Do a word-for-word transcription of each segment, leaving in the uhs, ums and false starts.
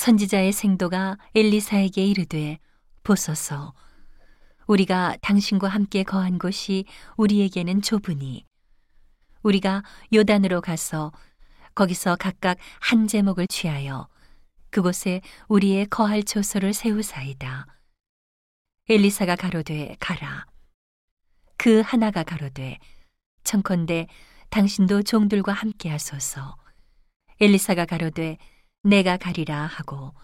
선지자의 생도가 엘리사에게 이르되 보소서 우리가 당신과 함께 거한 곳이 우리에게는 좁으니 우리가 요단으로 가서 거기서 각각 한 제목을 취하여 그곳에 우리의 거할 초소를 세우사이다. 엘리사가 가로되 가라. 그 하나가 가로되 청컨대 당신도 종들과 함께 하소서. 엘리사가 가로되 내가 가리라 하고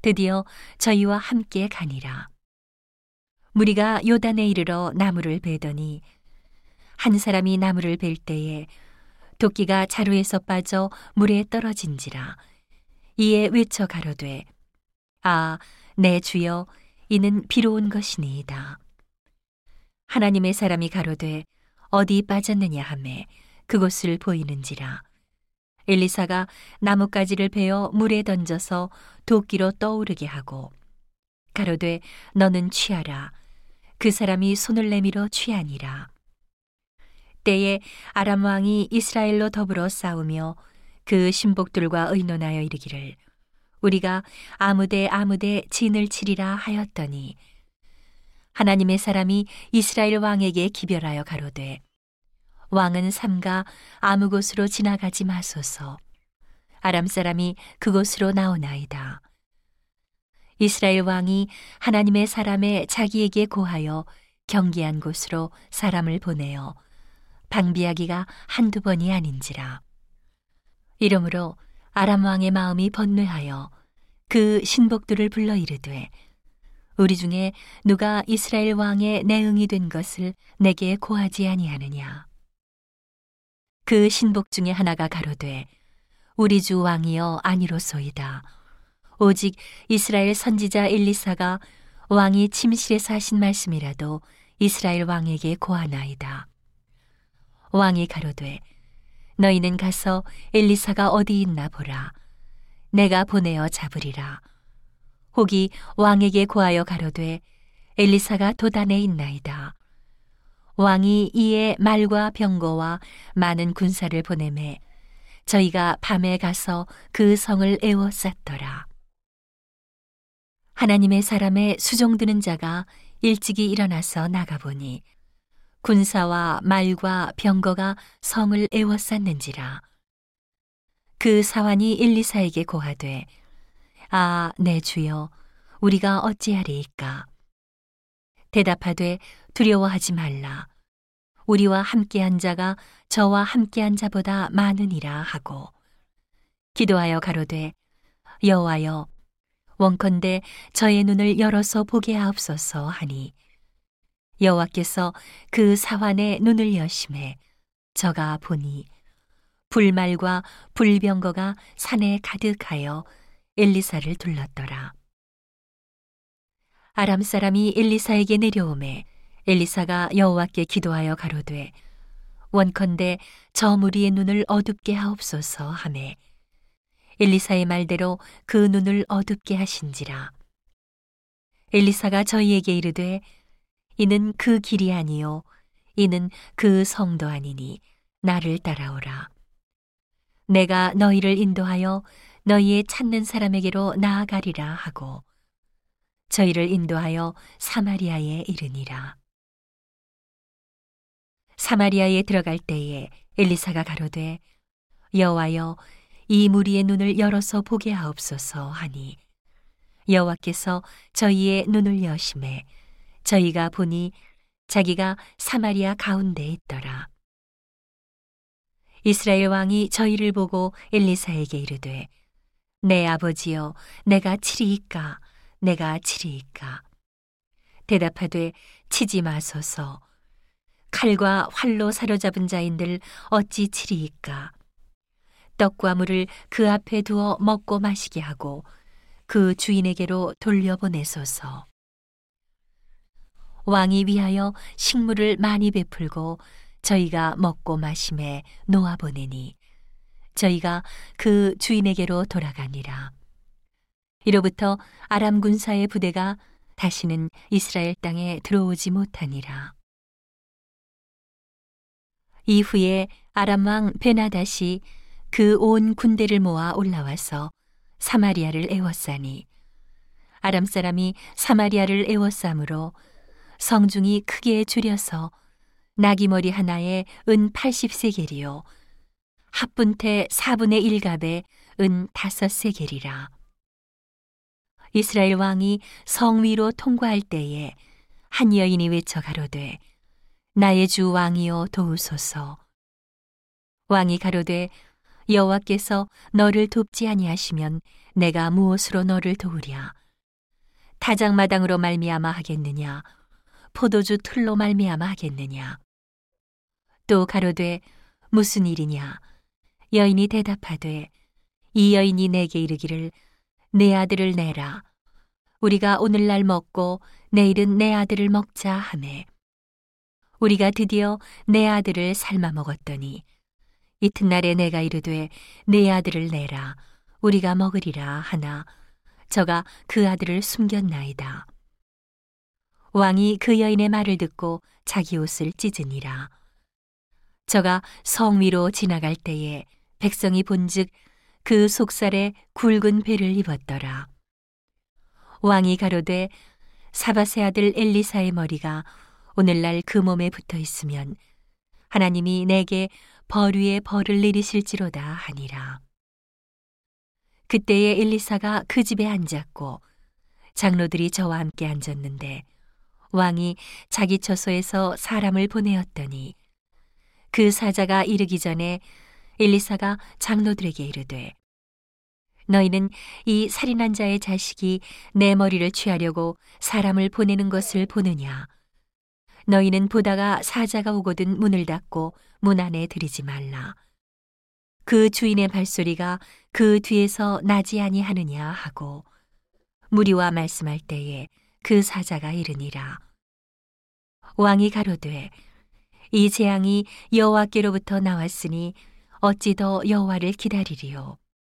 드디어 저희와 함께 가니라. 무리가 요단에 이르러 나무를 베더니 한 사람이 나무를 벨 때에 도끼가 자루에서 빠져 물에 떨어진지라. 이에 외쳐 가로되 아, 내 주여, 이는 비로 온 것이니이다. 하나님의 사람이 가로되 어디 빠졌느냐 하매 그곳을 보이는지라. 엘리사가 나뭇가지를 베어 물에 던져서 도끼로 떠오르게 하고 가로되 너는 취하라. 그 사람이 손을 내밀어 취하니라. 때에 아람 왕이 이스라엘로 더불어 싸우며 그 신복들과 의논하여 이르기를 우리가 아무데 아무데 진을 치리라 하였더니 하나님의 사람이 이스라엘 왕에게 기별하여 가로되 왕은 삼가 아무 곳으로 지나가지 마소서. 아람 사람이 그곳으로 나오나이다. 이스라엘 왕이 하나님의 사람에 자기에게 고하여 경계한 곳으로 사람을 보내어 방비하기가 한두 번이 아닌지라. 이러므로 아람 왕의 마음이 번뇌하여 그 신복들을 불러 이르되 우리 중에 누가 이스라엘 왕의 내응이 된 것을 내게 고하지 아니하느냐. 그 신복 중에 하나가 가로되 우리 주 왕이여 아니로소이다. 오직 이스라엘 선지자 엘리사가 왕이 침실에서 하신 말씀이라도 이스라엘 왕에게 고하나이다. 왕이 가로되 너희는 가서 엘리사가 어디 있나 보라. 내가 보내어 잡으리라. 혹이 왕에게 고하여 가로되 엘리사가 도단에 있나이다. 왕이 이에 말과 병거와 많은 군사를 보내매 저희가 밤에 가서 그 성을 에워쌌더라. 하나님의 사람의 수종드는 자가 일찍이 일어나서 나가보니 군사와 말과 병거가 성을 에워쌌는지라. 그 사환이 엘리사에게 고하되 아, 내 주여, 우리가 어찌하리이까. 대답하되 두려워하지 말라. 우리와 함께한 자가 저와 함께한 자보다 많으니라 하고 기도하여 가로되 여호와여, 원컨대 저의 눈을 열어서 보게 하옵소서 하니 여호와께서 그 사환의 눈을 여심해 저가 보니 불말과 불병거가 산에 가득하여 엘리사를 둘렀더라. 아람 사람이 엘리사에게 내려오매 엘리사가 여호와께 기도하여 가로되 원컨대 저 무리의 눈을 어둡게 하옵소서 하매 엘리사의 말대로 그 눈을 어둡게 하신지라. 엘리사가 저희에게 이르되 이는 그 길이 아니요 이는 그 성도 아니니 나를 따라오라. 내가 너희를 인도하여 너희의 찾는 사람에게로 나아가리라 하고 저희를 인도하여 사마리아에 이르니라. 사마리아에 들어갈 때에 엘리사가 가로되 여호와여, 이 무리의 눈을 열어서 보게 하옵소서 하니 여호와께서 저희의 눈을 여심해 저희가 보니 자기가 사마리아 가운데에 있더라. 이스라엘 왕이 저희를 보고 엘리사에게 이르되 내 아버지여, 내가 치리이까. 내가 치리이까. 대답하되 치지 마소서. 칼과 활로 사로잡은 자인들 어찌 치리이까. 떡과 물을 그 앞에 두어 먹고 마시게 하고 그 주인에게로 돌려보내소서. 왕이 위하여 식물을 많이 베풀고 저희가 먹고 마심에 놓아보내니 저희가 그 주인에게로 돌아가니라. 이로부터 아람 군사의 부대가 다시는 이스라엘 땅에 들어오지 못하니라. 이후에 아람 왕 베나닷이 그 온 군대를 모아 올라와서 사마리아를 애워싸니 아람 사람이 사마리아를 애워싸므로 성중이 크게 줄여서 나귀머리 하나에 은 팔십 세겔이요 합분태 사분의 일갑에 은 다섯 세겔이라. 이스라엘 왕이 성 위로 통과할 때에 한 여인이 외쳐 가로되 나의 주 왕이여 도우소서. 왕이 가로되 여호와께서 너를 돕지 아니하시면 내가 무엇으로 너를 도우랴. 타작마당으로 말미암아 하겠느냐. 포도주 틀로 말미암아 하겠느냐. 또 가로되 무슨 일이냐. 여인이 대답하되 이 여인이 내게 이르기를 내 아들을 내라. 우리가 오늘날 먹고 내일은 내 아들을 먹자 하매 우리가 드디어 내 아들을 삶아 먹었더니 이튿날에 내가 이르되 내 아들을 내라. 우리가 먹으리라 하나 저가 그 아들을 숨겼나이다. 왕이 그 여인의 말을 듣고 자기 옷을 찢으니라. 저가 성 위로 지나갈 때에 백성이 본즉 그 속살에 굵은 베를 입었더라. 왕이 가로되 사밧의 아들 엘리사의 머리가 오늘날 그 몸에 붙어 있으면 하나님이 내게 벌 위에 벌을 내리실지로다 하니라. 그때에 엘리사가 그 집에 앉았고 장로들이 저와 함께 앉았는데 왕이 자기 처소에서 사람을 보내었더니 그 사자가 이르기 전에 엘리사가 장로들에게 이르되 너희는 이 살인한 자의 자식이 내 머리를 취하려고 사람을 보내는 것을 보느냐. 너희는 보다가 사자가 오거든 문을 닫고 문 안에 들이지 말라. 그 주인의 발소리가 그 뒤에서 나지 아니하느냐 하고 무리와 말씀할 때에 그 사자가 이르니라. 왕이 가로되 이 재앙이 여호와께로부터 나왔으니 어찌 더 여호와를 기다리리요.